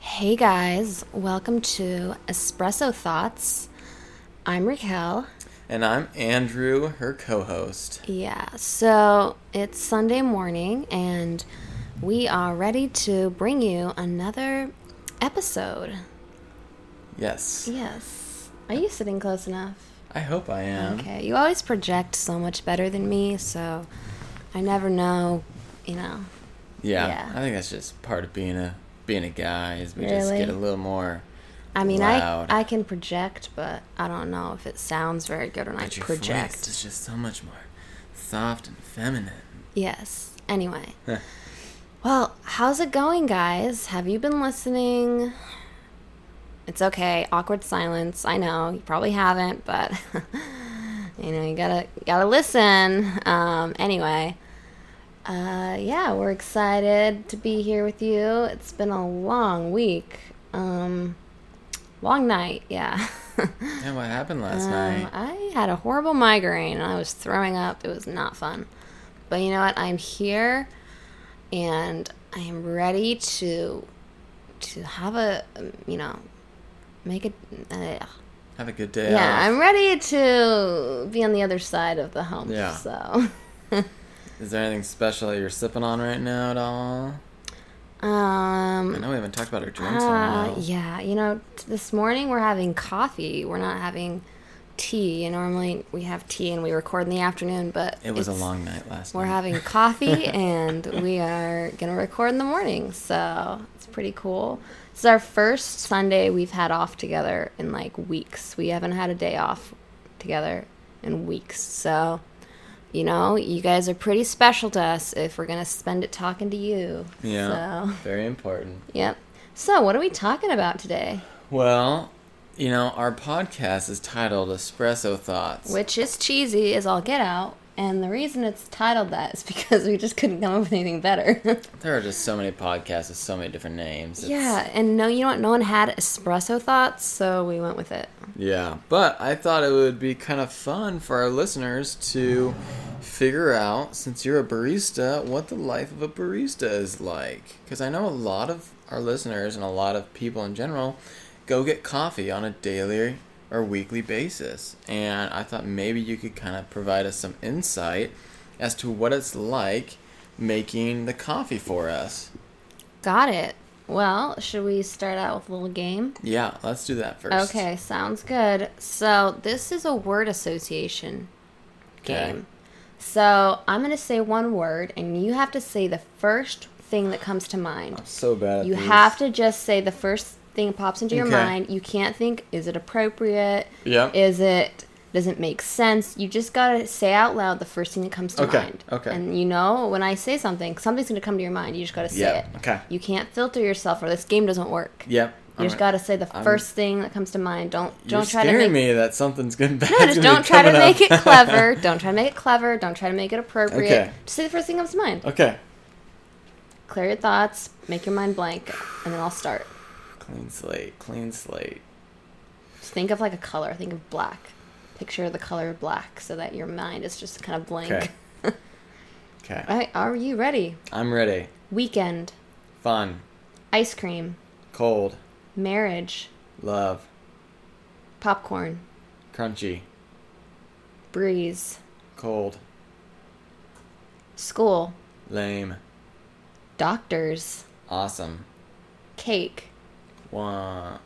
Hey guys, welcome to Espresso Thoughts. I'm Raquel. And I'm Andrew, her co-host. Yeah, so it's Sunday morning and we are ready to bring you another episode. Yes. Yes. Are you sitting close enough? I hope I am. Okay, you always project so much better than me, so I never know, you know. Yeah. I think that's just part of being a guy is we just get a little more loud. I can project, but I don't know if it sounds very good when I project. Voice is just so much more soft and feminine. Yes. Anyway. Well, how's it going, guys? Have you been listening? It's okay. Awkward silence. I know. You probably haven't, but you know, you gotta listen. Anyway. Yeah, we're excited to be here with you. It's been a long week. Long night, yeah. Yeah, what happened last night? I had a horrible migraine, and I was throwing up. It was not fun. But you know what? I'm here, and I am ready to have a, you know, make it... have a good day. Yeah, I'm ready to be on the other side of the hump, so... Is there anything special that you're sipping on right now at all? I know we haven't talked about our drinks in a while. Yeah, you know, this morning we're having coffee. We're not having tea. And normally we have tea and we record in the afternoon, but it was a long night last night. We're having coffee and we are gonna record in the morning, so it's pretty cool. This is our first Sunday we've had off together in like weeks. We haven't had a day off together in weeks, so. You know, you guys are pretty special to us if we're going to spend it talking to you. Yeah, so. Very important. Yep. So, what are we talking about today? Well, you know, our podcast is titled Espresso Thoughts. Which is cheesy as all get out. And the reason it's titled that is because we just couldn't come up with anything better. There are just so many podcasts with so many different names. Yeah, and you know what? No one had Espresso Thoughts, so we went with it. Yeah, but I thought it would be kind of fun for our listeners to figure out, since you're a barista, what the life of a barista is like. Because I know a lot of our listeners and a lot of people in general go get coffee on a daily or weekly basis. And I thought maybe you could kind of provide us some insight as to what it's like making the coffee for us. Got it. Well, should we start out with a little game? Yeah, let's do that first. Okay, sounds good. So this is a word association game. Okay. So I'm going to say one word, and you have to say the first thing that comes to mind. I'm so bad at these. You have to just say the first thing pops into your mind. You can't think, is it appropriate? Yeah. Does it make sense? You just got to say out loud the first thing that comes to mind. Okay. And you know, when I say something, something's going to come to your mind. You just got to say it. Okay. You can't filter yourself or this game doesn't work. Yep. You just got to say the first thing that comes to mind. Don't try to make... You're scaring me that something's going bad. No, just don't try to make it clever. Don't try to make it clever. Don't try to make it appropriate. Okay. Just say the first thing that comes to mind. Okay. Clear your thoughts. Make your mind blank. And then I'll start. Clean slate. Just think of like a color. Think of black. Picture the color black so that your mind is just kind of blank. Okay. Okay. All right, are you ready? I'm ready. Weekend. Fun. Ice cream. Cold. Marriage. Love. Popcorn. Crunchy. Breeze. Cold. School. Lame. Doctors. Awesome. Cake. Was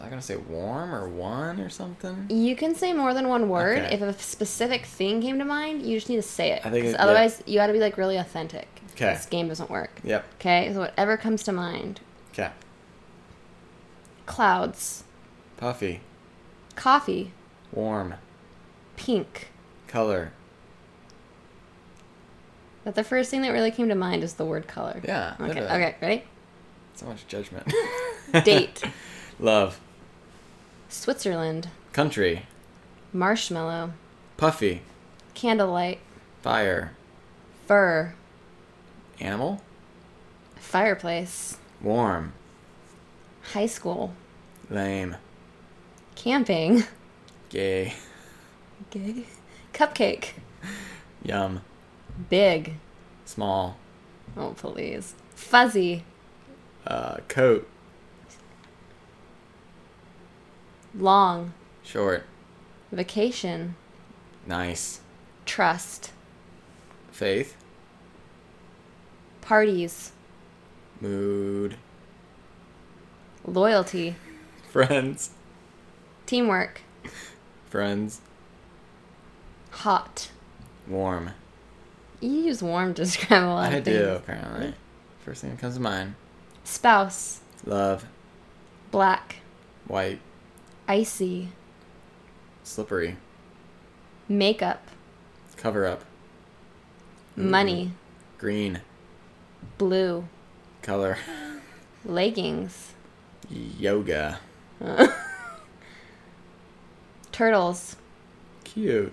I going to say warm or one or something? You can say more than one word. Okay. If a specific thing came to mind, you just need to say it. I think otherwise, you got to be like really authentic. Okay. This game doesn't work. Yep. Okay, so whatever comes to mind. Okay. Clouds. Puffy. Coffee. Warm. Pink. Color. But the first thing that really came to mind is the word color. Yeah. Okay, literally. Okay, ready? So much judgment. Date. Love. Switzerland. Country. Marshmallow. Puffy. Candlelight. Fire. Fur. Animal. Fireplace. Warm. High school. Lame. Camping. Gay. Cupcake. Yum. Big. Small. Oh, please. Fuzzy. Coat. Long. Short. Vacation. Nice. Trust. Faith. Parties. Mood. Loyalty. Friends. Teamwork. Friends. Hot. Warm. You use warm to describe a lot of things. I do, apparently. First thing that comes to mind. Spouse. Love. Black. White. Icy. Slippery. Makeup. Cover up. Money. Green. Blue. Color. Leggings. Yoga. Turtles. Cute.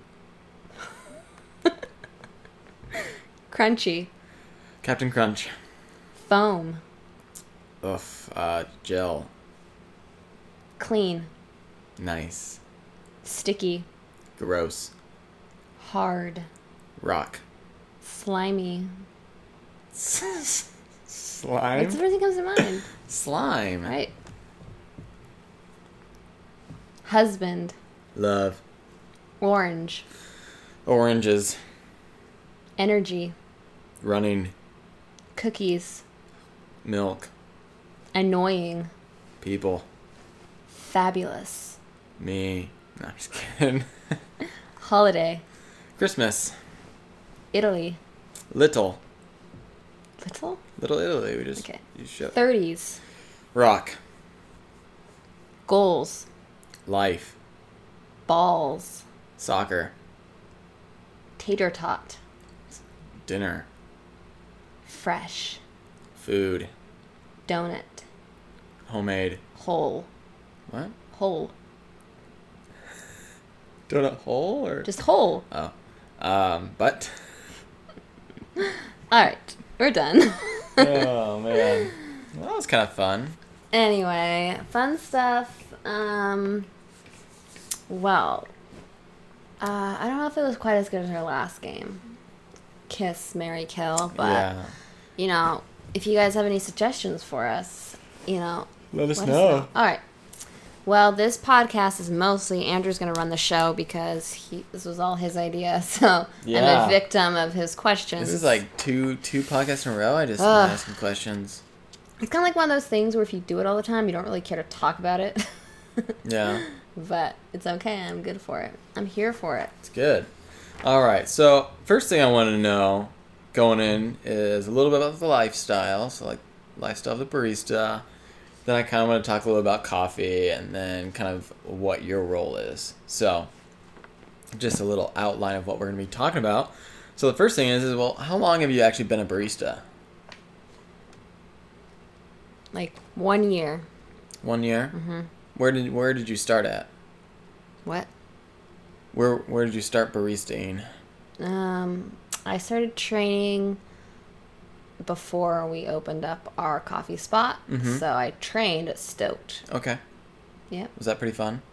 Crunchy. Captain Crunch. Foam. Oof. Gel. Clean. Nice. Sticky. Gross. Hard. Rock. Slimy. Slime? That's the first thing comes to mind. Slime. Right. Husband. Love. Orange. Oranges. Energy. Running. Cookies. Milk. Annoying. People. Fabulous. Me. No, I'm just kidding. Holiday. Christmas. Italy. Little. Little? Little Italy. We just... Okay. 30s. Rock. Goals. Life. Balls. Soccer. Tater tot. Dinner. Fresh. Food. Donut. Homemade. Whole. What? Whole. Donut whole or? Just whole. Oh. But. Alright. We're done. Oh, man. Well, that was kind of fun. Anyway, fun stuff. I don't know if it was quite as good as our last game. Kiss, Marry, Kill. But, you know, if you guys have any suggestions for us, you know. Let us know. All right. Well, this podcast is mostly Andrew's going to run the show because this was all his idea. So I'm a victim of his questions. This is like two podcasts in a row. I just asking questions. It's kind of like one of those things where if you do it all the time, you don't really care to talk about it. Yeah. But it's okay. I'm good for it. I'm here for it. It's good. All right. So first thing I want to know going in is a little bit about the lifestyle. So like lifestyle of the barista. Then I kind of want to talk a little about coffee and then kind of what your role is. So just a little outline of what we're going to be talking about. So the first thing is well, how long have you actually been a barista? Like 1 year. 1 year? Mm-hmm. Where did you start at? What? Where did you start baristaing? I started training before we opened up our coffee spot. Mm-hmm. So I trained at Stoked. Okay. Yeah. Was that pretty fun?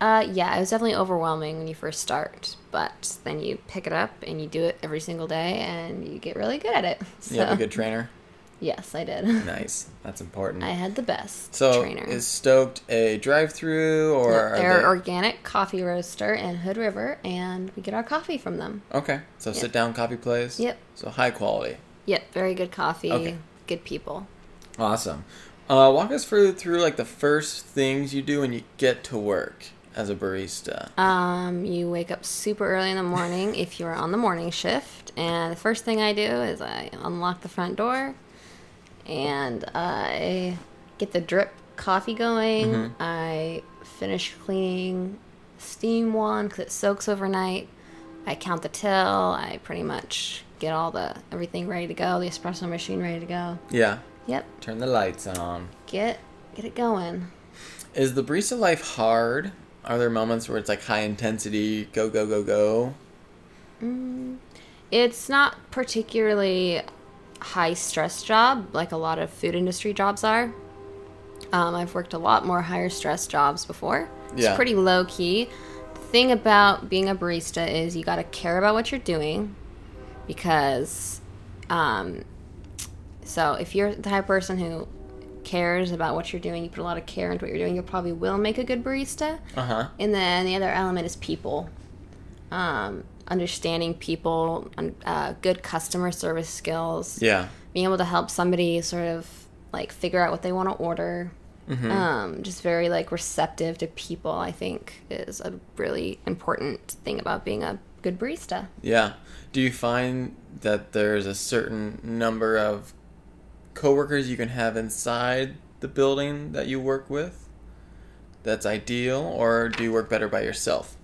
Yeah, it was definitely overwhelming when you first start, but then you pick it up and you do it every single day and you get really good at it. So. You have a good trainer? Yes, I did. Nice. That's important. I had the best trainer. So is Stoked a drive-thru or... No, they're an organic coffee roaster in Hood River and we get our coffee from them. Okay. So sit-down coffee place? Yep. So high quality. Yep, very good coffee, good people. Awesome. Walk us through like the first things you do when you get to work as a barista. You wake up super early in the morning if you're on the morning shift, and the first thing I do is I unlock the front door, and I get the drip coffee going. Mm-hmm. I finish cleaning the steam wand because it soaks overnight. I count the till. I pretty much get all everything ready to go, the espresso machine ready to go. Yeah. Yep. Turn the lights on. Get it going. Is the barista life hard? Are there moments where it's like high intensity, go, go, go, go? It's not particularly high stress job like a lot of food industry jobs are. I've worked a lot more higher stress jobs before. It's pretty low key. Thing about being a barista is you got to care about what you're doing because so if you're the type of person who cares about what you're doing, you put a lot of care into what you're doing, you probably will make a good barista. Uh-huh. And then the other element is people. Understanding people, good customer service skills. Yeah. Being able to help somebody sort of, like, figure out what they want to order. Mm-hmm. Just very, like, receptive to people, I think, is a really important thing about being a good barista. Yeah. Do you find that there's a certain number of coworkers you can have inside the building that you work with that's ideal, or do you work better by yourself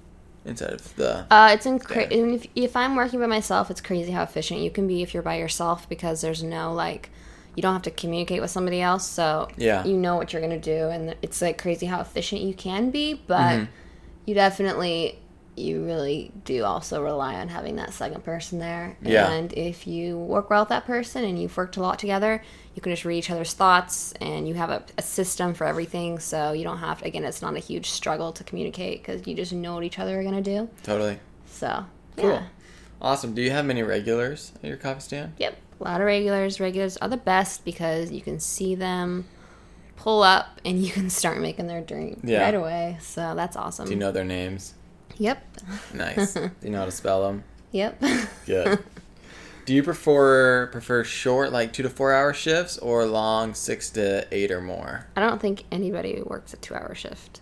inside of the if I'm working by myself, it's crazy how efficient you can be if you're by yourself, because there's no, like, you don't have to communicate with somebody else, so yeah, you know what you're gonna do, and it's, like, crazy how efficient you can be, but mm-hmm. You really do also rely on having that second person there. Yeah. And if you work well with that person and you've worked a lot together, you can just read each other's thoughts, and you have a system for everything, so you don't have to, again, it's not a huge struggle to communicate because you just know what each other are going to do. Totally. So, cool. Yeah. Awesome. Do you have many regulars at your coffee stand? Yep. A lot of regulars. Regulars are the best because you can see them pull up and you can start making their drink right away. So that's awesome. Do you know their names? Yep. Nice. Do you know how to spell them? Yep. Good. Do you prefer short, like, 2 to 4 hour shifts, or long, 6 to 8 or more? I don't think anybody works a 2 hour shift.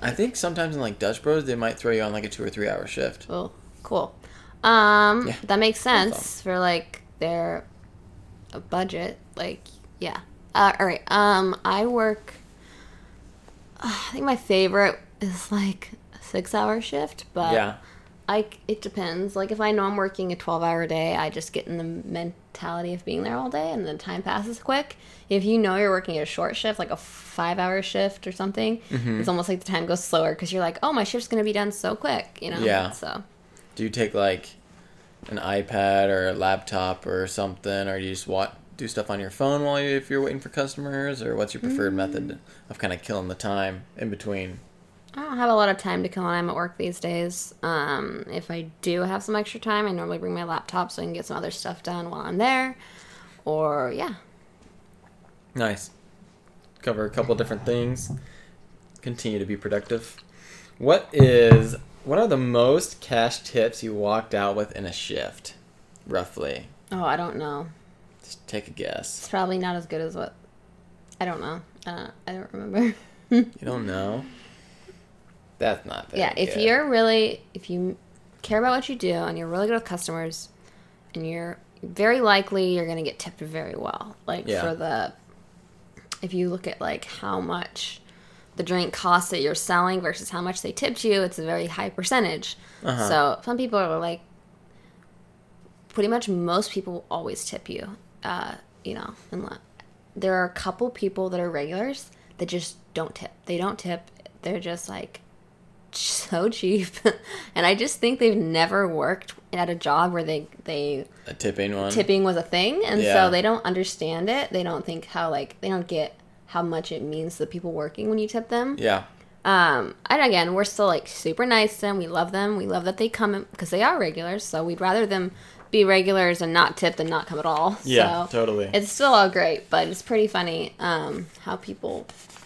I think sometimes in, like, Dutch Bros, they might throw you on, like, a 2 or 3 hour shift. Oh, cool. Yeah. That makes sense for, like, their budget. Like, yeah. All right. I work. I think my favorite is, like, 6 hour shift, but yeah, it depends. Like, if I know I'm working a 12-hour day, I just get in the mentality of being there all day, and the time passes quick. If you know you're working a short shift, like a 5-hour shift or something, mm-hmm. it's almost like the time goes slower because you're like, oh, my shift's gonna be done so quick, you know? Yeah. So, do you take, like, an iPad or a laptop or something, or do you just do stuff on your phone if you're waiting for customers, or what's your preferred method of kind of killing the time in between? I don't have a lot of time to kill when I'm at work these days. If I do have some extra time, I normally bring my laptop so I can get some other stuff done while I'm there. Or, yeah. Nice. Cover a couple different things. Continue to be productive. What are the most cash tips you walked out with in a shift, roughly? Oh, I don't know. Just take a guess. It's probably not as good as what... I don't know. I don't remember. You don't know? That's not bad. Yeah, if you're really, if you care about what you do and you're really good with customers, and you're very likely you're going to get tipped very well. Like, if you look at, like, how much the drink costs that you're selling versus how much they tipped you, it's a very high percentage. Uh-huh. So some people are, like, pretty much most people will always tip you, you know. And there are a couple people that are regulars that just don't tip. They don't tip. They're just, like, so cheap. And I just think they've never worked at a job where tipping was a thing, and so they don't understand it. They don't think how, like, they don't get how much it means to the people working when you tip them. And again, we're still, like, super nice to them. We love them. We love that they come because they are regulars, so we'd rather them be regulars and not tip than not come at all. So totally, it's still all great, but it's pretty funny how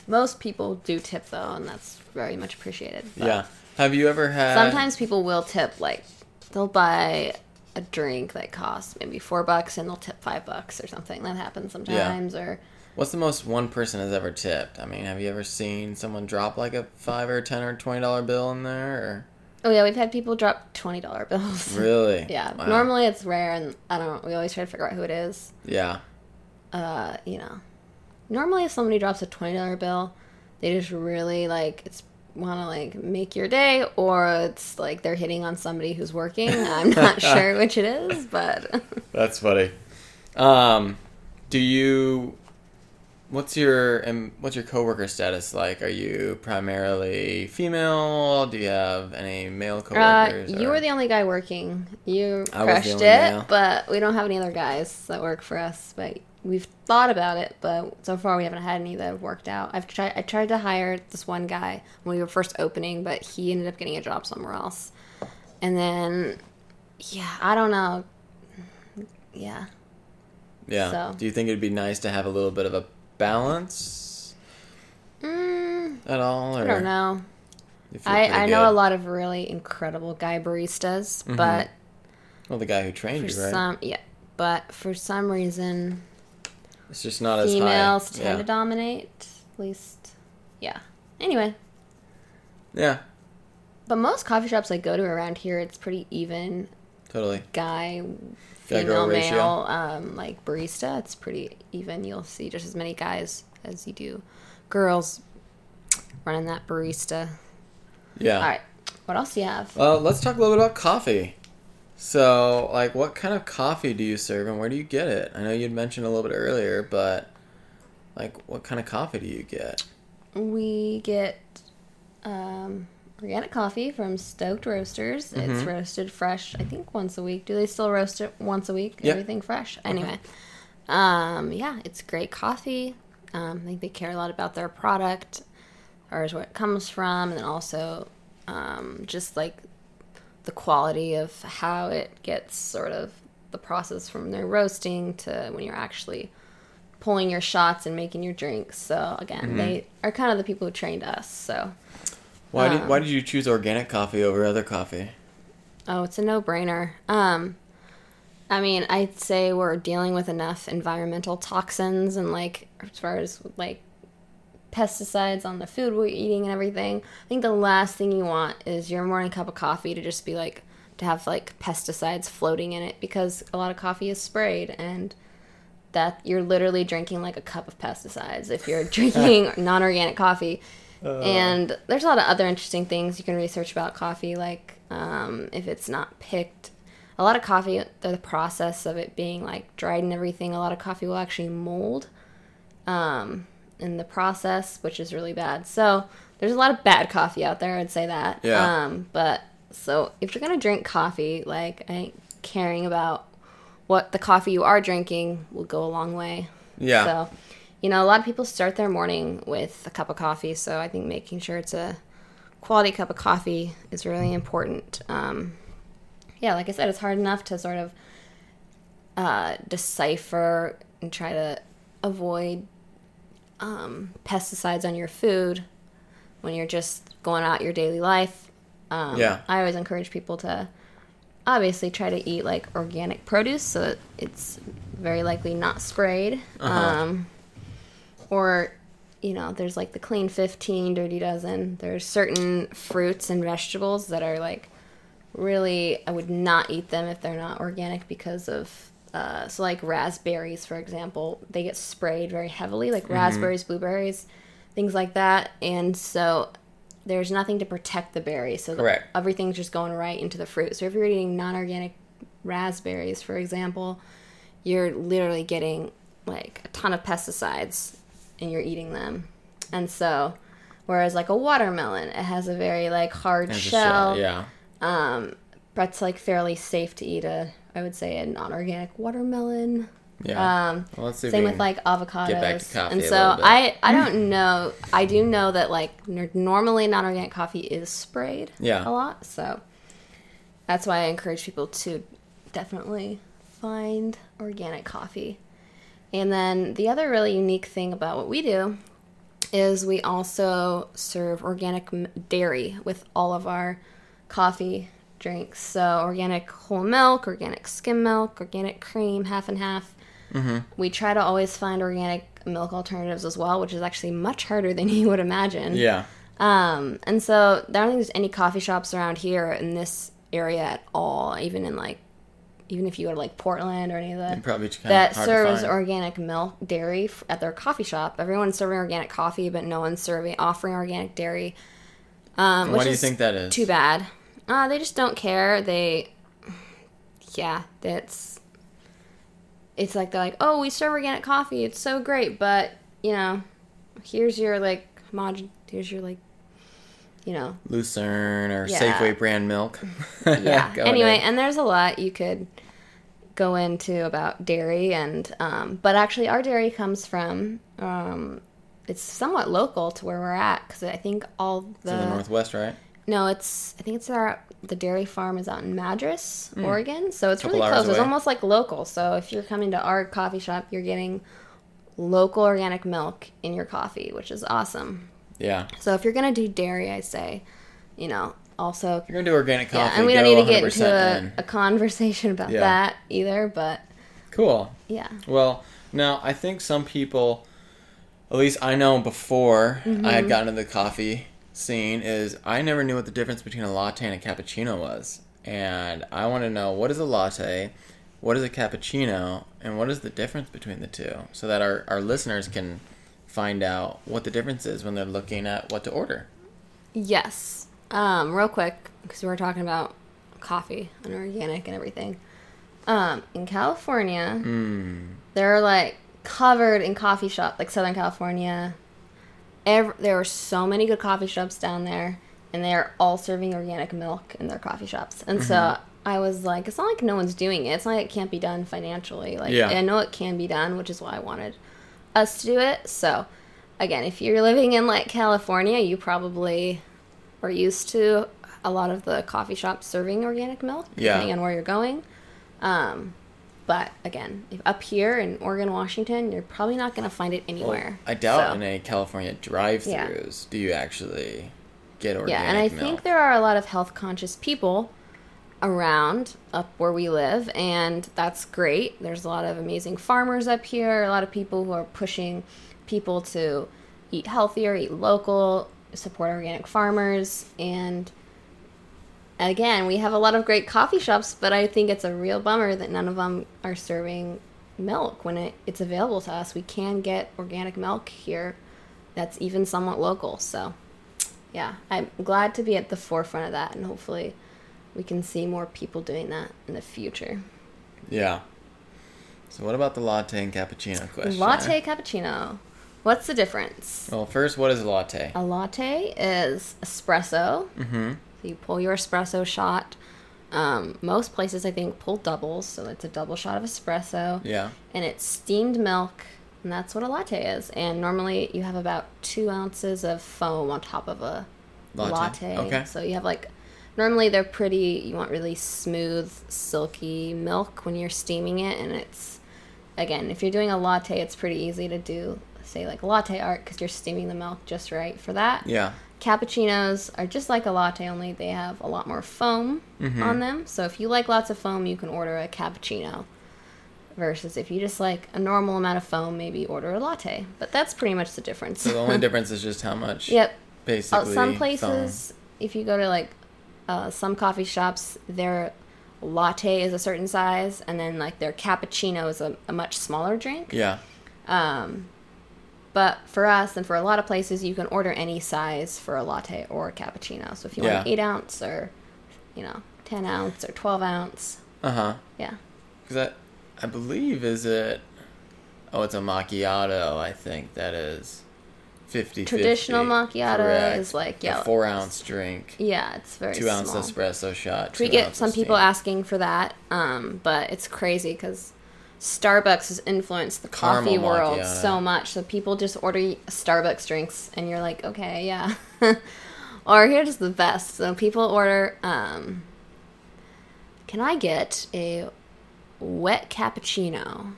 most people do tip, though, and that's very much appreciated. But yeah. Have you ever had... Sometimes people will tip, like, they'll buy a drink that costs maybe $4 and they'll tip $5 or something. That happens sometimes. Yeah. Or what's the most one person has ever tipped? I mean, have you ever seen someone drop, like, a $5 or $10 or $20 bill in there? Or... Oh, yeah, we've had people drop $20 bills. Really? Yeah. Wow. Normally it's rare, and we always try to figure out who it is. Yeah. You know... Normally, if somebody drops a $20 bill, they just really, like, want to, like, make your day, or it's, like, they're hitting on somebody who's working. I'm not sure which it is, but... That's funny. What's your coworker status like? Are you primarily female? Do you have any male coworkers? You were the only guy working. You crushed it, but we don't have any other guys that work for us, but... We've thought about it, but so far we haven't had any that have worked out. I tried to hire this one guy when we were first opening, but he ended up getting a job somewhere else. And then, yeah, I don't know. Yeah. Yeah. So. Do you think it'd be nice to have a little bit of a balance at all? Or? I don't know. I know a lot of really incredible guy baristas, mm-hmm. but... Well, the guy who trained you, right? Yeah, but for some reason... It's just not as high. Females tend to dominate, at least. Yeah. Anyway. Yeah. But most coffee shops I go to around here, it's pretty even. Totally. Guy, female, male, like barista, it's pretty even. You'll see just as many guys as you do girls running that barista. Yeah. All right. What else do you have? Let's talk a little bit about coffee. So, like, what kind of coffee do you serve and where do you get it? I know you'd mentioned a little bit earlier, but, like, what kind of coffee do you get? We get organic coffee from Stoked Roasters. Mm-hmm. It's roasted fresh, I think, once a week. Do they still roast it once a week? Yep. Everything fresh. Okay. Anyway. Yeah, it's great coffee. I think they care a lot about their product or where it comes from, and then also just, like, the quality of how it gets sort of the process from their roasting to when you're actually pulling your shots and making your drinks. So again, mm-hmm. they are kind of the people who trained us. So why did you choose organic coffee over other coffee? Oh, it's a no-brainer. I mean, I'd say we're dealing with enough environmental toxins and like as far as like pesticides on the food we're eating and everything. I think the last thing you want is your morning cup of coffee to just be like, to have like pesticides floating in it, because a lot of coffee is sprayed and that you're literally drinking like a cup of pesticides if you're drinking non-organic coffee. And there's a lot of other interesting things you can research about coffee, like if it's not picked. A lot of coffee, the process of it being like dried and everything, a lot of coffee will actually mold. In the process, which is really bad. So there's a lot of bad coffee out there, I'd say that. Yeah. But so if you're gonna drink coffee, like I think caring about what the coffee you are drinking will go a long way. Yeah. So, you know, a lot of people start their morning with a cup of coffee, so I think making sure it's a quality cup of coffee is really important. Yeah, like I said, it's hard enough to sort of decipher and try to avoid pesticides on your food when you're just going out your daily life. Yeah. I always encourage people to obviously try to eat like organic produce, so it's very likely not sprayed. Uh-huh. Or, you know, there's like the Clean 15, Dirty Dozen. There's certain fruits and vegetables that are like really, I would not eat them if they're not organic because of so, like, raspberries, for example, they get sprayed very heavily, like mm-hmm. raspberries, blueberries, things like that. And so there's nothing to protect the berry. So everything's just going right into the fruit. So if you're eating non-organic raspberries, for example, you're literally getting, like, a ton of pesticides and you're eating them. And so whereas, like, a watermelon, it has a very, like, hard shell. Yeah. That's, like, fairly safe to eat I would say a non-organic watermelon. Yeah. Well, let's see same with like avocados. Get back to coffee and so a little bit. I don't know. I do know that like normally non-organic coffee is sprayed a lot. So that's why I encourage people to definitely find organic coffee. And then the other really unique thing about what we do is we also serve organic dairy with all of our coffee drinks. So organic whole milk, organic skim milk, organic cream, half and half. Mm-hmm. We try to always find organic milk alternatives as well, which is actually much harder than you would imagine. Yeah. And so I don't think there's any coffee shops around here in this area at all, even if you go to like Portland or any of that serves organic milk dairy at their coffee shop. Everyone's serving organic coffee, but no one's offering organic dairy. Why do you think that is? Too bad. They just don't care. It's like they're like, oh, we serve organic coffee. It's so great, but you know, here's your Lucerne or Safeway brand milk. Yeah. Anyway, and there's a lot you could go into about dairy, and but actually, our dairy comes from it's somewhat local to where we're at because I think it's in the Northwest, right? No, the dairy farm is out in Madras, Oregon, so it's really close. It's almost like local. So if you're coming to our coffee shop, you're getting local organic milk in your coffee, which is awesome. Yeah. So if you're going to do dairy, I say, you know, also... If you're going to do organic coffee, and we don't need to get into a conversation about that either, but... Cool. Yeah. Well, now, I think some people, at least I know before I had gotten into the coffee scene, is I never knew what the difference between a latte and a cappuccino was. And I want to know, what is a latte, what is a cappuccino, and what is the difference between the two? So that our listeners can find out what the difference is when they're looking at what to order. Yes. Real quick, because we were talking about coffee and organic and everything. In California, they're like covered in coffee shops, like Southern California. There are so many good coffee shops down there, and they're all serving organic milk in their coffee shops. And so I was like, it's not like no one's doing it. It's not like it can't be done financially. Like, I know it can be done, which is why I wanted us to do it. So again, if you're living in like California, you probably are used to a lot of the coffee shops serving organic milk, depending on where you're going. But again, if up here in Oregon, Washington, you're probably not going to find it anywhere. Well, I doubt in any California drive-thrus do you actually get organic milk. Yeah, and I think there are a lot of health-conscious people around up where we live, and that's great. There's a lot of amazing farmers up here, a lot of people who are pushing people to eat healthier, eat local, support organic farmers, and... Again, we have a lot of great coffee shops, but I think it's a real bummer that none of them are serving milk when it's available to us. We can get organic milk here that's even somewhat local. So, yeah, I'm glad to be at the forefront of that, and hopefully we can see more people doing that in the future. Yeah. So what about the latte and cappuccino question? Latte, cappuccino. What's the difference? Well, first, what is a latte? A latte is espresso. Mm-hmm. You pull your espresso shot. Most places, I think, pull doubles, so it's a double shot of espresso. Yeah. And it's steamed milk, and that's what a latte is. And normally you have about 2 ounces of foam on top of a latte. Okay. So you have like, normally they're pretty, you want really smooth, silky milk when you're steaming it. And it's, again, if you're doing a latte, it's pretty easy to do, say, like latte art, because you're steaming the milk just right for that. Yeah. Cappuccinos are just like a latte, only they have a lot more foam on them. So if you like lots of foam, you can order a cappuccino. Versus if you just like a normal amount of foam, maybe order a latte. But that's pretty much the difference. So the only difference is just how much. Yep. Basically, some places, if you go to like some coffee shops, their latte is a certain size, and then like their cappuccino is a much smaller drink. Yeah. But for us and for a lot of places, you can order any size for a latte or a cappuccino. So if you want an 8-ounce or, you know, 10-ounce or 12-ounce. Uh-huh. Yeah. Because I believe, it's a macchiato, I think, that is 50/50. Traditional macchiato is like, a 4-ounce drink. Yeah, it's very small. 2-ounce espresso shot. We get some people asking for that, but it's crazy because... Starbucks has influenced the coffee world so much. So people just order Starbucks drinks, and you're like, okay, yeah. Or here's the best. So people order, can I get a wet cappuccino,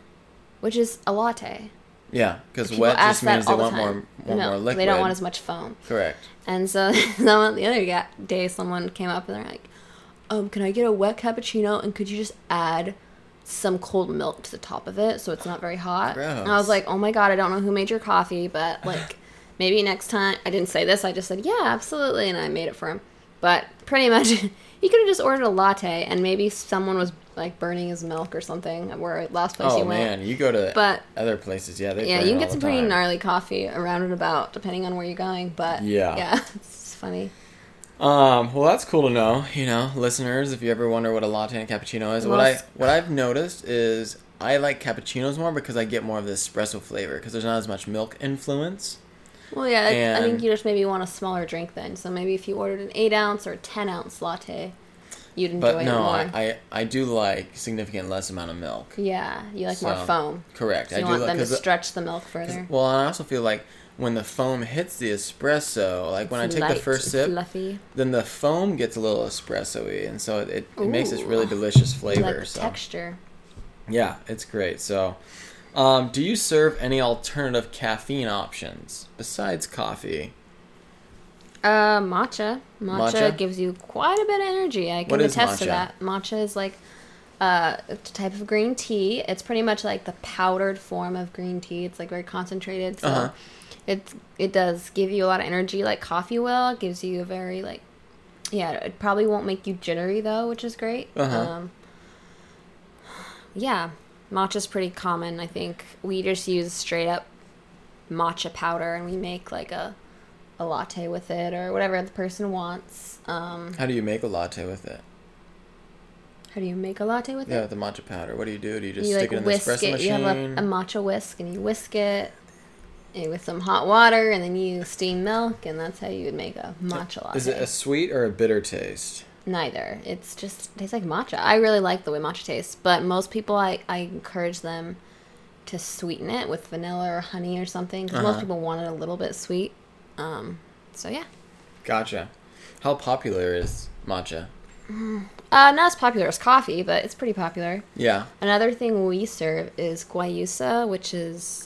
which is a latte? Yeah, because wet just means they want more liquid. They don't want as much foam. Correct. And so the other day, someone came up, and they're like, can I get a wet cappuccino, and could you just add... some cold milk to the top of it so it's not very hot. Gross. And I was like, oh my god, I don't know who made your coffee, but like maybe next time. I didn't say this, I just said yeah, absolutely, and I made it for him. But pretty much you could have just ordered a latte, and maybe someone was like burning his milk or something where last place you went. Oh man, you go to other places, yeah, you can get some pretty gnarly coffee around and about depending on where you're going, but yeah, it's funny. Well, that's cool to know, you know, listeners, if you ever wonder what a latte and cappuccino is. What I've noticed is I like cappuccinos more because I get more of the espresso flavor because there's not as much milk influence. Well, yeah, I think you just maybe want a smaller drink then. So maybe if you ordered an 8-ounce or 10-ounce latte, you'd enjoy it more. But no, I do like significant less amount of milk. Yeah, you like more foam. Correct. So you want them to stretch the milk further. Well, I also feel like... when the foam hits the espresso, like when I take the first sip, fluffy. Then the foam gets a little espresso-y, and so it makes this really delicious flavor. Like texture. Yeah, it's great. So Do you serve any alternative caffeine options besides coffee? Matcha. Matcha gives you quite a bit of energy. I can attest to that. Matcha is like a type of green tea. It's pretty much like the powdered form of green tea. It's like very concentrated. So it does give you a lot of energy like coffee will. It gives you a very like, yeah, it probably won't make you jittery though, which is great. Yeah, matcha's pretty common, I think. We just use straight up matcha powder and we make like a latte with it or whatever the person wants. How do you make a latte with it? Yeah, with the matcha powder. What do you do? Do you just stick it in the espresso machine? You have a matcha whisk and you whisk it with some hot water and then you steam milk and that's how you would make a matcha latte. Is it a sweet or a bitter taste? Neither. It's just tastes like matcha. I really like the way matcha tastes, but most people, I encourage them to sweeten it with vanilla or honey or something because most people want it a little bit sweet. So yeah. Gotcha. How popular is matcha? Not as popular as coffee, but it's pretty popular. Yeah. Another thing we serve is guayusa, which is,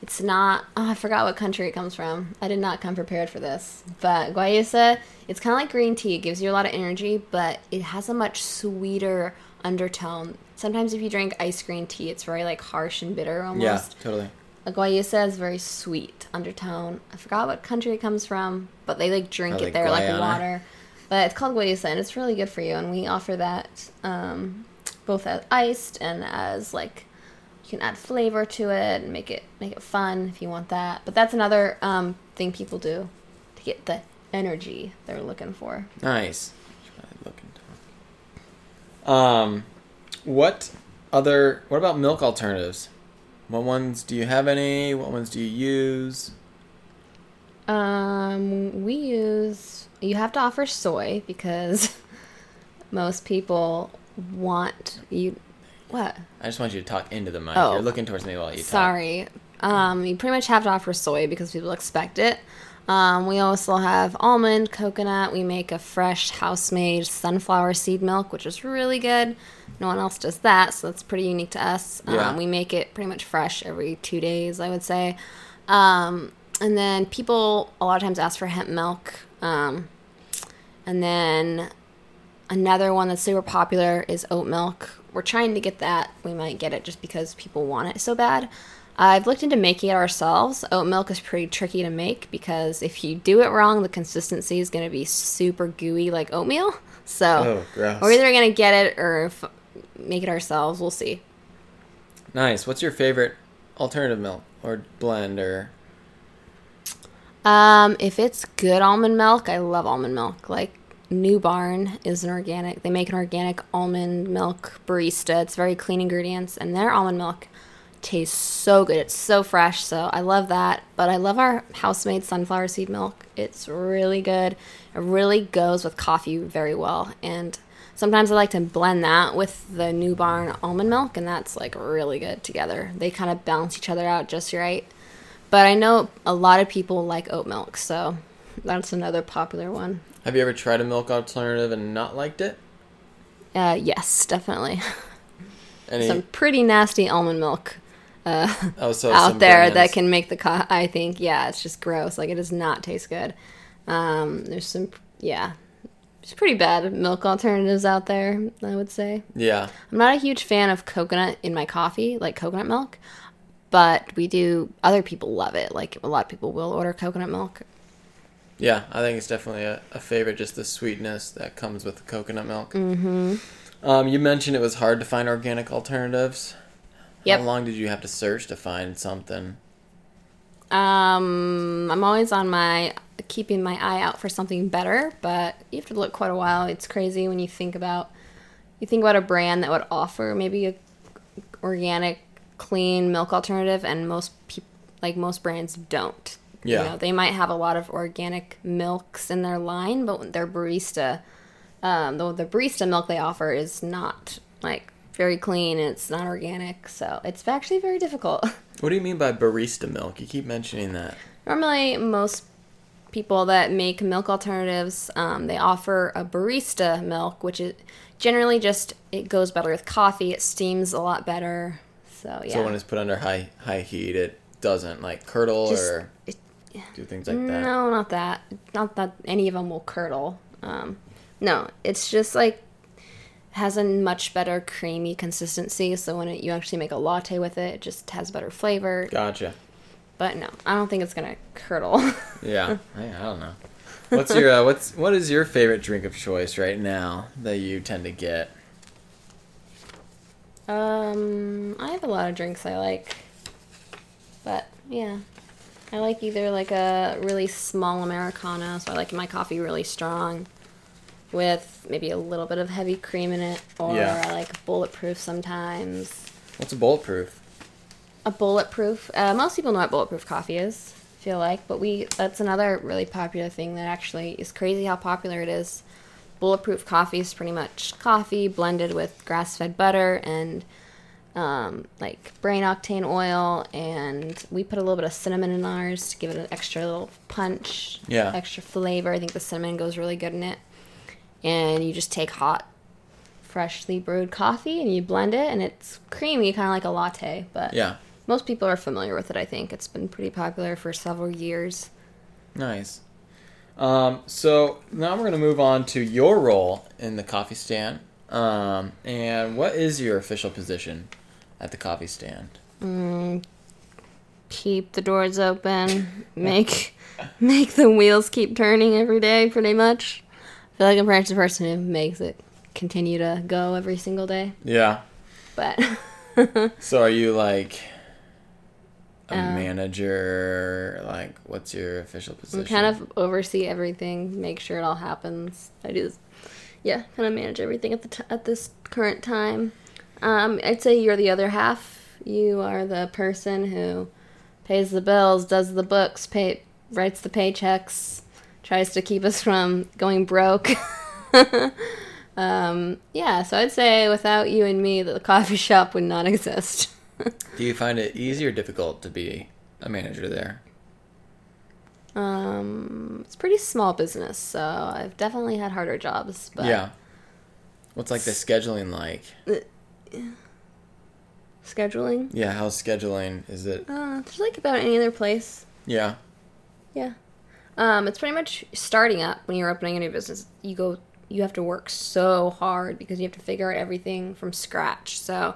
it's not, oh, I forgot what country it comes from. I did not come prepared for this. But guayusa, it's kind of like green tea. It gives you a lot of energy, but it has a much sweeter undertone. Sometimes if you drink iced green tea, it's very like harsh and bitter almost. Yeah, totally. A guayusa is very sweet undertone. I forgot what country it comes from, but they like drink it there like water. But it's called guayusa, and it's really good for you. And we offer that both as iced and as like you can add flavor to it and make it fun if you want that. But that's another thing people do to get the energy they're looking for. Nice. What about milk alternatives? What ones do you have any? What ones do you use? You have to offer soy because most people want you. What? I just want you to talk into the mic. Oh, you're looking towards me while you talk. Sorry. You pretty much have to offer soy because people expect it. We also have almond, coconut. We make a fresh house-made sunflower seed milk, which is really good. No one else does that, so that's pretty unique to us. Yeah. We make it pretty much fresh every 2 days, I would say. And then people a lot of times ask for hemp milk. And then another one that's super popular is oat milk. We're trying to get that. We might get it just because people want it so bad. I've looked into making it ourselves. Oat milk is pretty tricky to make because if you do it wrong, the consistency is going to be super gooey like oatmeal. So we're either going to get it or make it ourselves. We'll see. Nice. What's your favorite alternative milk or blend or... if it's good almond milk, I love almond milk. Like, New Barn is they make an organic almond milk barista. It's very clean ingredients, and their almond milk tastes so good. It's so fresh, so I love that. But I love our house-made sunflower seed milk. It's really good. It really goes with coffee very well, and sometimes I like to blend that with the New Barn almond milk, and that's, like, really good together. They kind of balance each other out just right. But I know a lot of people like oat milk, so that's another popular one. Have you ever tried a milk alternative and not liked it? Yes, definitely. Some pretty nasty almond milk out there that can make the I think, yeah, it's just gross. Like, it does not taste good. There's pretty bad milk alternatives out there, I would say. Yeah. I'm not a huge fan of coconut in my coffee, like coconut milk. But other people love it. Like, a lot of people will order coconut milk. Yeah, I think it's definitely a favorite, just the sweetness that comes with the coconut milk. Mm-hmm. You mentioned it was hard to find organic alternatives. Yep. How long did you have to search to find something? I'm always keeping my eye out for something better, but you have to look quite a while. It's crazy when you think about a brand that would offer maybe a organic, clean milk alternative, and most brands don't. Yeah, they might have a lot of organic milks in their line, but their barista, the barista milk they offer is not like very clean and it's not organic, so it's actually very difficult. What do you mean by barista milk? You keep mentioning that. Normally, most people that make milk alternatives, they offer a barista milk, which is generally just it goes better with coffee. It steams a lot better. So yeah. So when it's put under high heat, it doesn't like curdle do things like that. No, not that. Not that any of them will curdle. No, it's just like has a much better creamy consistency. So when you actually make a latte with it, it just has better flavor. Gotcha. But no, I don't think it's gonna curdle. Yeah, I don't know. What is your favorite drink of choice right now that you tend to get? I have a lot of drinks I like, but yeah, I like either like a really small Americano, so I like my coffee really strong, with maybe a little bit of heavy cream in it, or I like bulletproof sometimes. What's a bulletproof? A bulletproof. Most people know what bulletproof coffee is, I feel like, but that's another really popular thing that actually is crazy how popular it is. Bulletproof coffee is pretty much coffee blended with grass-fed butter and like brain octane oil, and we put a little bit of cinnamon in ours to give it an extra little punch, extra flavor. I think the cinnamon goes really good in it. And you just take hot, freshly brewed coffee and you blend it, and it's creamy, kind of like a latte. But most people are familiar with it, I think. It's been pretty popular for several years. Nice. So now we're going to move on to your role in the coffee stand. And what is your official position at the coffee stand? Keep the doors open. Make the wheels keep turning every day, pretty much. I feel like I'm pretty much the person who makes it continue to go every single day. Yeah. But. So are you like a manager? Like, what's your official position? I kind of oversee everything, make sure it all happens. I do this. Yeah, kind of manage everything at this current time. I'd say you're the other half. You are the person who pays the bills, does the books, writes the paychecks, tries to keep us from going broke. So I'd say without you and me, the coffee shop would not exist. Do you find it easy or difficult to be a manager there? It's a pretty small business, so I've definitely had harder jobs. But yeah. What's like the scheduling like? Scheduling? Yeah, how's scheduling? Is it? Just like about any other place. Yeah. Yeah. It's pretty much starting up when you're opening a new business. You have to work so hard because you have to figure out everything from scratch. So,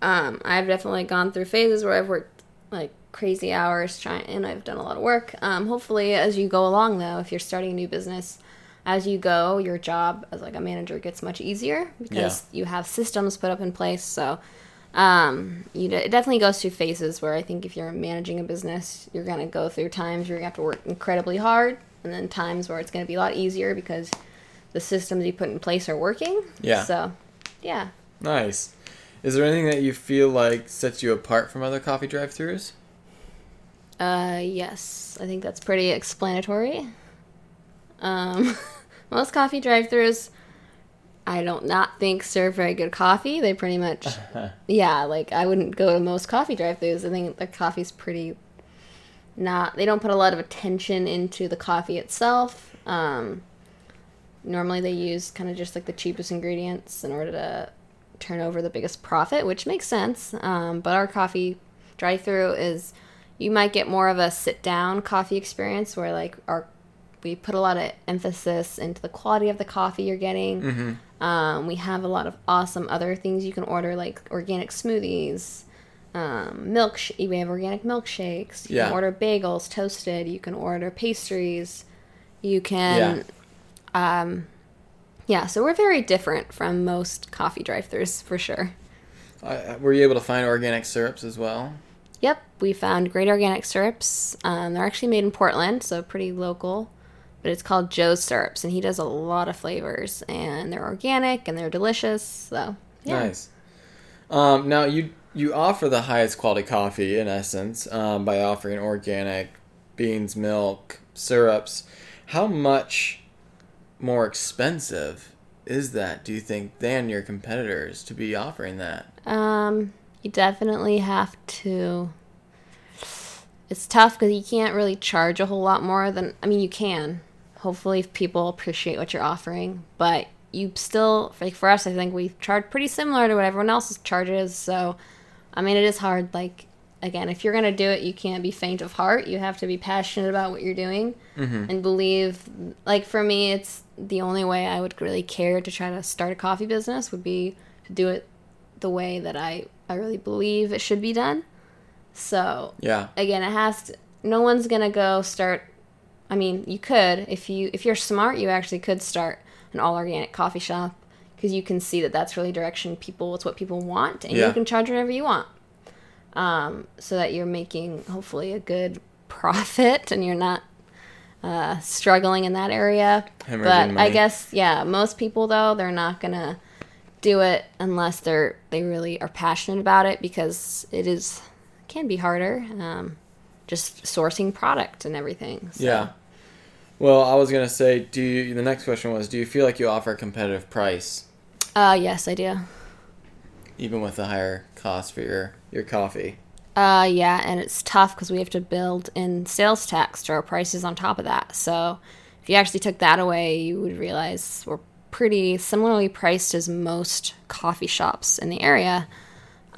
I've definitely gone through phases where I've worked like crazy hours and I've done a lot of work. Hopefully as you go along though, if you're starting a new business, as you go, your job as like a manager gets much easier because you have systems put up in place. So, it definitely goes through phases where I think if you're managing a business, you're going to go through times where you have to work incredibly hard, and then times where it's going to be a lot easier because the systems you put in place are working. Yeah. So, yeah. Nice. Is there anything that you feel like sets you apart from other coffee drive-thrus? Yes. I think that's pretty explanatory. Most coffee drive-thrus, I don't not think serve very good coffee. They pretty much, like I wouldn't go to most coffee drive-thrus. I think the coffee's pretty they don't put a lot of attention into the coffee itself. Normally they use kind of just like the cheapest ingredients in order to turn over the biggest profit, which makes sense. But our coffee drive-thru is, you might get more of a sit-down coffee experience where like we put a lot of emphasis into the quality of the coffee you're getting. Mm-hmm. We have a lot of awesome other things you can order, like organic smoothies, we have organic milkshakes. You can order bagels, toasted. You can order pastries. You can... Yeah. So we're very different from most coffee drive-thrus, for sure. Were you able to find organic syrups as well? Yep. We found great organic syrups. They're actually made in Portland, so pretty local. But it's called Joe's Syrups, and he does a lot of flavors, and they're organic, and they're delicious, so, yeah. Nice. Now, you offer the highest quality coffee, in essence, by offering organic beans, milk, syrups. How much more expensive is that, do you think, than your competitors to be offering that? You definitely have to... It's tough because you can't really charge a whole lot more than... I mean, you can... Hopefully, if people appreciate what you're offering, but you still, like for us, I think we charge pretty similar to what everyone else charges. So I mean, it is hard. Like, again, if you're going to do it, you can't be faint of heart. You have to be passionate about what you're doing and believe. Like, for me, it's the only way I would really care to try to start a coffee business would be to do it the way that I really believe it should be done. So, yeah. Again, it has to, no one's going to go start. I mean, you could, if you're smart, you actually could start an all organic coffee shop, because you can see that that's really direction people, it's what people want, and you can charge whatever you want. So that you're making hopefully a good profit and you're not struggling in that area. But I guess, yeah, most people though, they're not going to do it unless they really are passionate about it, because it can be harder. Just sourcing product and everything. So. Yeah. Well, I was going to say, the next question was, do you feel like you offer a competitive price? Yes, I do. Even with the higher cost for your coffee? Yeah, and it's tough because we have to build in sales tax to our prices on top of that. So if you actually took that away, you would realize we're pretty similarly priced as most coffee shops in the area.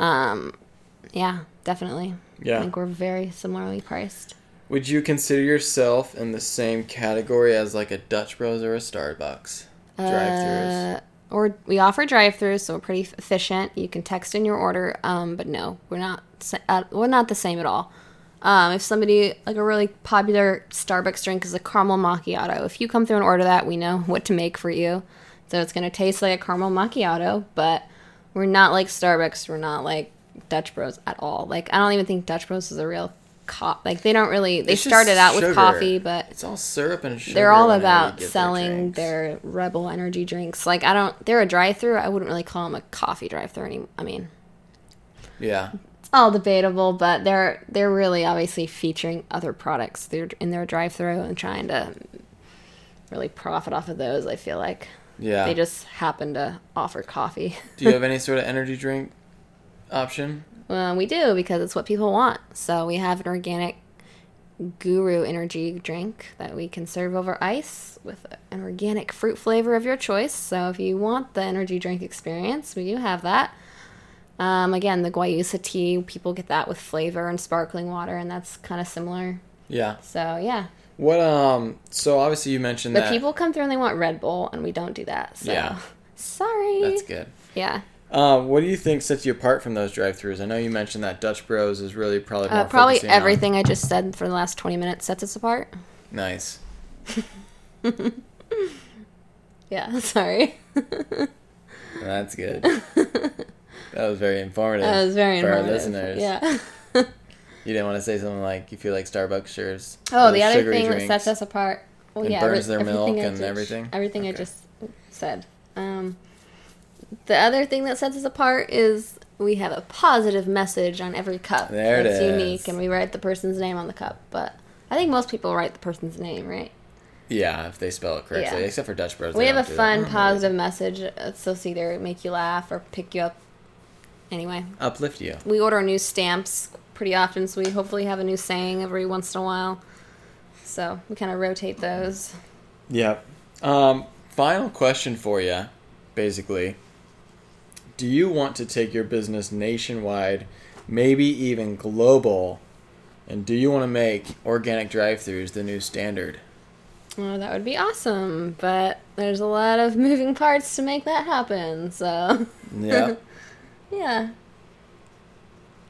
Yeah, definitely. Yeah. I think we're very similarly priced. Would you consider yourself in the same category as like a Dutch Bros or a Starbucks? Drive-thrus? Or we offer drive-thrus, so we're pretty efficient. You can text in your order, but no, we're not the same at all. If somebody, like a really popular Starbucks drink is a caramel macchiato, if you come through and order that, we know what to make for you. So it's going to taste like a caramel macchiato, but we're not like Starbucks, we're not like Dutch Bros at all. Like, I don't even think Dutch Bros is a real like, they don't really, they started out with coffee, but it's all syrup and sugar. They're all about selling their Rebel energy drinks. Like, they're a drive-thru. I wouldn't really call them a coffee drive-thru anymore. I mean, yeah, it's all debatable, but they're really obviously featuring other products. They're in their drive-thru and trying to really profit off of those. I feel like, yeah, they just happen to offer coffee. Do you have any sort of energy drink option? Well, we do, because it's what people want. So we have an organic Guru energy drink that we can serve over ice with an organic fruit flavor of your choice. So if you want the energy drink experience, we do have that. Again, the guayusa tea, people get that with flavor and sparkling water, and that's kind of similar. Yeah. So, yeah. What, so obviously you mentioned that. But people come through and they want Red Bull, and we don't do that. So. Yeah. Sorry. That's good. Yeah. What do you think sets you apart from those drive-thrus? I know you mentioned that Dutch Bros is really probably more probably everything I just said for the last 20 minutes sets us apart. Nice. Yeah, sorry. That's good. That was very informative. That was very informative. For our listeners. Yeah. You didn't want to say something like, you feel like Starbucks shares. Oh, the other thing that sets us apart. Well, and yeah, burns their milk and everything? Everything okay. I just said. The other thing that sets us apart is we have a positive message on every cup. There it is. It's unique, and we write the person's name on the cup. But I think most people write the person's name, right? Yeah, if they spell it correctly, yeah. Except for Dutch Bros. We have a fun, positive message. So it's either make you laugh or pick you up. Anyway. Uplift you. We order new stamps pretty often, so we hopefully have a new saying every once in a while. So we kind of rotate those. Yep. Final question for you, basically. Do you want to take your business nationwide, maybe even global? And do you want to make organic drive-thrus the new standard? Oh, that would be awesome. But there's a lot of moving parts to make that happen. So, yeah. Yeah.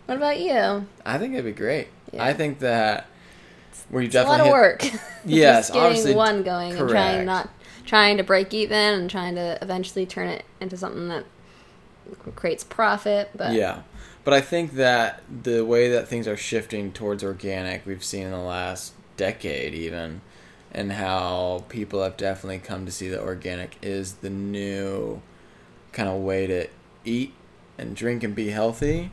What about you? I think it'd be great. Yeah. I think that we definitely. It's a lot of work. Yes, obviously. Just getting one going correct. And trying to break even and trying to eventually turn it into something that creates profit, but yeah. But I think that the way that things are shifting towards organic, we've seen in the last decade even, and how people have definitely come to see that organic is the new kind of way to eat and drink and be healthy.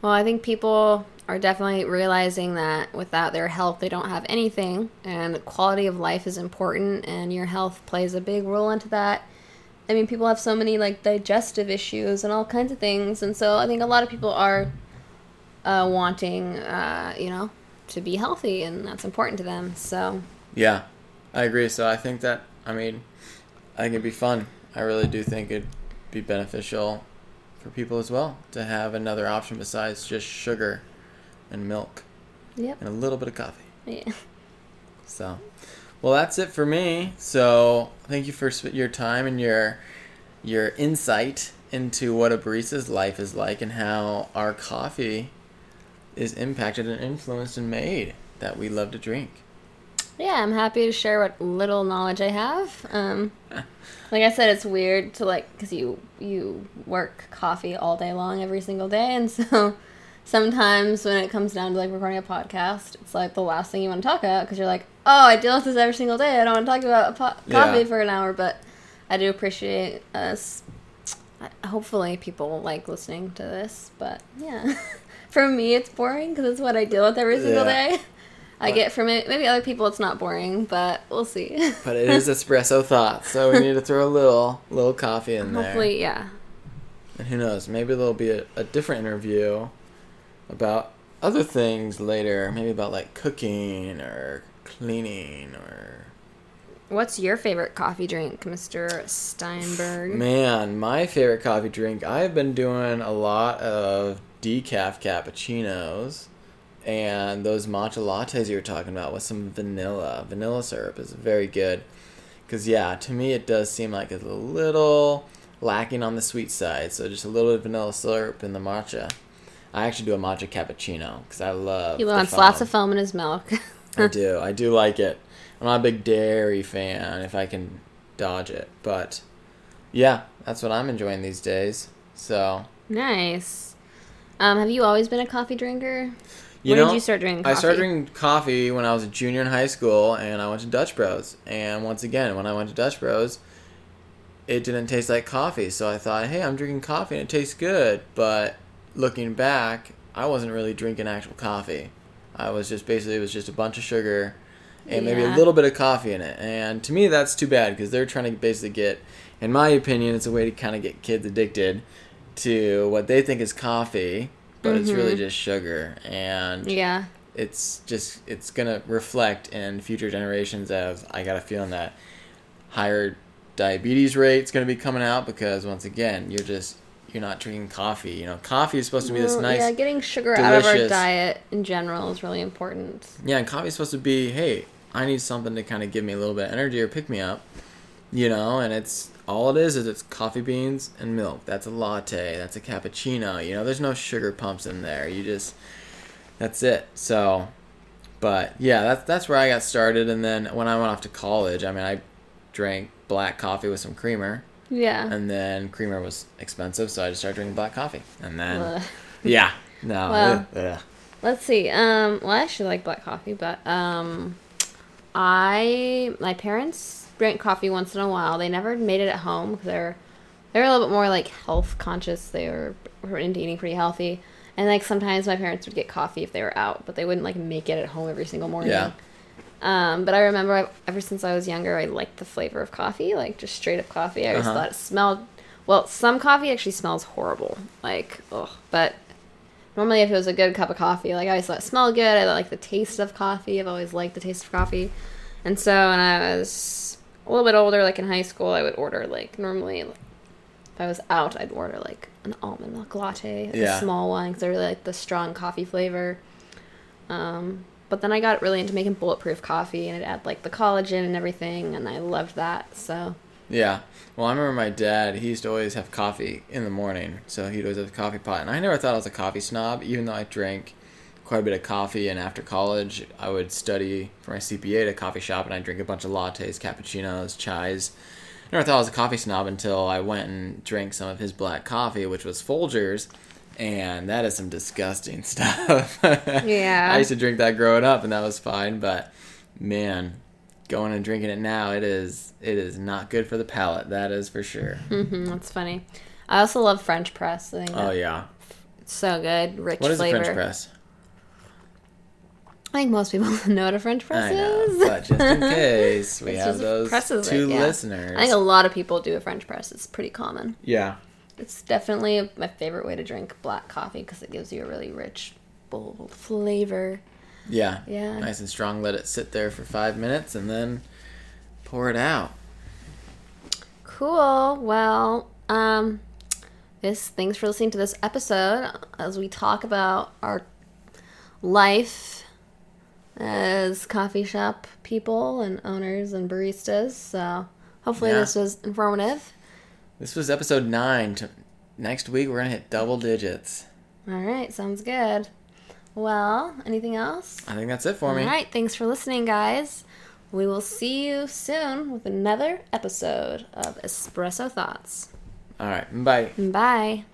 Well, I think people are definitely realizing that without their health, they don't have anything, and quality of life is important, and your health plays a big role into that. I mean, people have so many, like, digestive issues and all kinds of things. And so I think a lot of people are wanting, to be healthy, and that's important to them. So, yeah, I agree. So I think that, I mean, I think it'd be fun. I really do think it'd be beneficial for people as well to have another option besides just sugar and milk. Yep. And a little bit of coffee. Yeah. So, well, that's it for me. So thank you for your time and your insight into what a barista's life is like and how our coffee is impacted and influenced and made that we love to drink. Yeah, I'm happy to share what little knowledge I have. Like I said, it's weird to because you work coffee all day long every single day, and so sometimes when it comes down to recording a podcast, it's the last thing you want to talk about because you're like, oh, I deal with this every single day. I don't want to talk about coffee for an hour, but I do appreciate us. Hopefully people like listening to this, but yeah. For me, it's boring because it's what I deal with every single day. I get from it. Maybe other people, it's not boring, but we'll see. But it is espresso thoughts, so we need to throw a little coffee in there. Hopefully, yeah. And who knows? Maybe there'll be a different interview about other things later. Maybe about cooking or cleaning or. What's your favorite coffee drink, Mr. Steinberg? Man, my favorite coffee drink. I've been doing a lot of decaf cappuccinos and those matcha lattes you were talking about with some vanilla. Vanilla syrup is very good because, yeah, to me it does seem like it's a little lacking on the sweet side. So just a little bit of vanilla syrup in the matcha. I actually do a matcha cappuccino because I love He wants lots of foam in his milk. I do like it. I'm not a big dairy fan if I can dodge it. But, yeah, that's what I'm enjoying these days. So nice. Have you always been a coffee drinker? When did you start drinking coffee? I started drinking coffee when I was a junior in high school, and I went to Dutch Bros. And once again, when I went to Dutch Bros, it didn't taste like coffee. So I thought, hey, I'm drinking coffee, and it tastes good. But looking back, I wasn't really drinking actual coffee. I was just basically, it was just a bunch of sugar and maybe a little bit of coffee in it. And to me, that's too bad because they're trying to basically get, in my opinion, it's a way to kind of get kids addicted to what they think is coffee, but it's really just sugar. And it's going to reflect in future generations as I got a feeling that higher diabetes rate's going to be coming out because, once again, you're not drinking coffee. Coffee is supposed to be this nice, delicious. Yeah, getting sugar out of our diet in general is really important. Yeah, and coffee is supposed to be, hey, I need something to kind of give me a little bit of energy or pick me up, and it's all it is it's coffee beans and milk. That's a latte. That's a cappuccino. There's no sugar pumps in there. That's it. So, but yeah, that's where I got started. And then when I went off to college, I drank black coffee with some creamer. Yeah. And then creamer was expensive, so I just started drinking black coffee. And then, Let's see. I actually like black coffee, but my parents drank coffee once in a while. They never made it at home because they were a little bit more health conscious. They were into eating pretty healthy, and sometimes my parents would get coffee if they were out, but they wouldn't make it at home every single morning. Yeah. But I remember ever since I was younger, I liked the flavor of coffee, just straight up coffee. I just thought it smelled, well, some coffee actually smells horrible. But normally if it was a good cup of coffee, I always thought it smelled good. I like the taste of coffee. I've always liked the taste of coffee. And so when I was a little bit older, in high school, I would order, normally if I was out, I'd order, an almond milk latte, a small one, because I really like the strong coffee flavor. But then I got really into making bulletproof coffee, and it had, the collagen and everything, and I loved that, so. Yeah. Well, I remember my dad, he used to always have coffee in the morning, so he'd always have a coffee pot. And I never thought I was a coffee snob, even though I drank quite a bit of coffee, and after college, I would study for my CPA at a coffee shop, and I'd drink a bunch of lattes, cappuccinos, chais. I never thought I was a coffee snob until I went and drank some of his black coffee, which was Folgers. And that is some disgusting stuff. Yeah. I used to drink that growing up, and that was fine. But, man, going and drinking it now, it is not good for the palate. That is for sure. Mm-hmm, that's funny. I also love French press. It's so good. Rich flavor. What is a French press? I think most people know what a French press is. But just in case, we have those two listeners. I think a lot of people do a French press. It's pretty common. Yeah. It's definitely my favorite way to drink black coffee because it gives you a really rich, bold flavor. Yeah. Yeah. Nice and strong. Let it sit there for 5 minutes and then pour it out. Cool. Well, Thanks for listening to this episode as we talk about our life as coffee shop people and owners and baristas. So hopefully this was informative. This was episode 9. Next week we're going to hit double digits. All right. Sounds good. Well, anything else? I think that's it for me. All right. Thanks for listening, guys. We will see you soon with another episode of Espresso Thoughts. All right. Bye. Bye.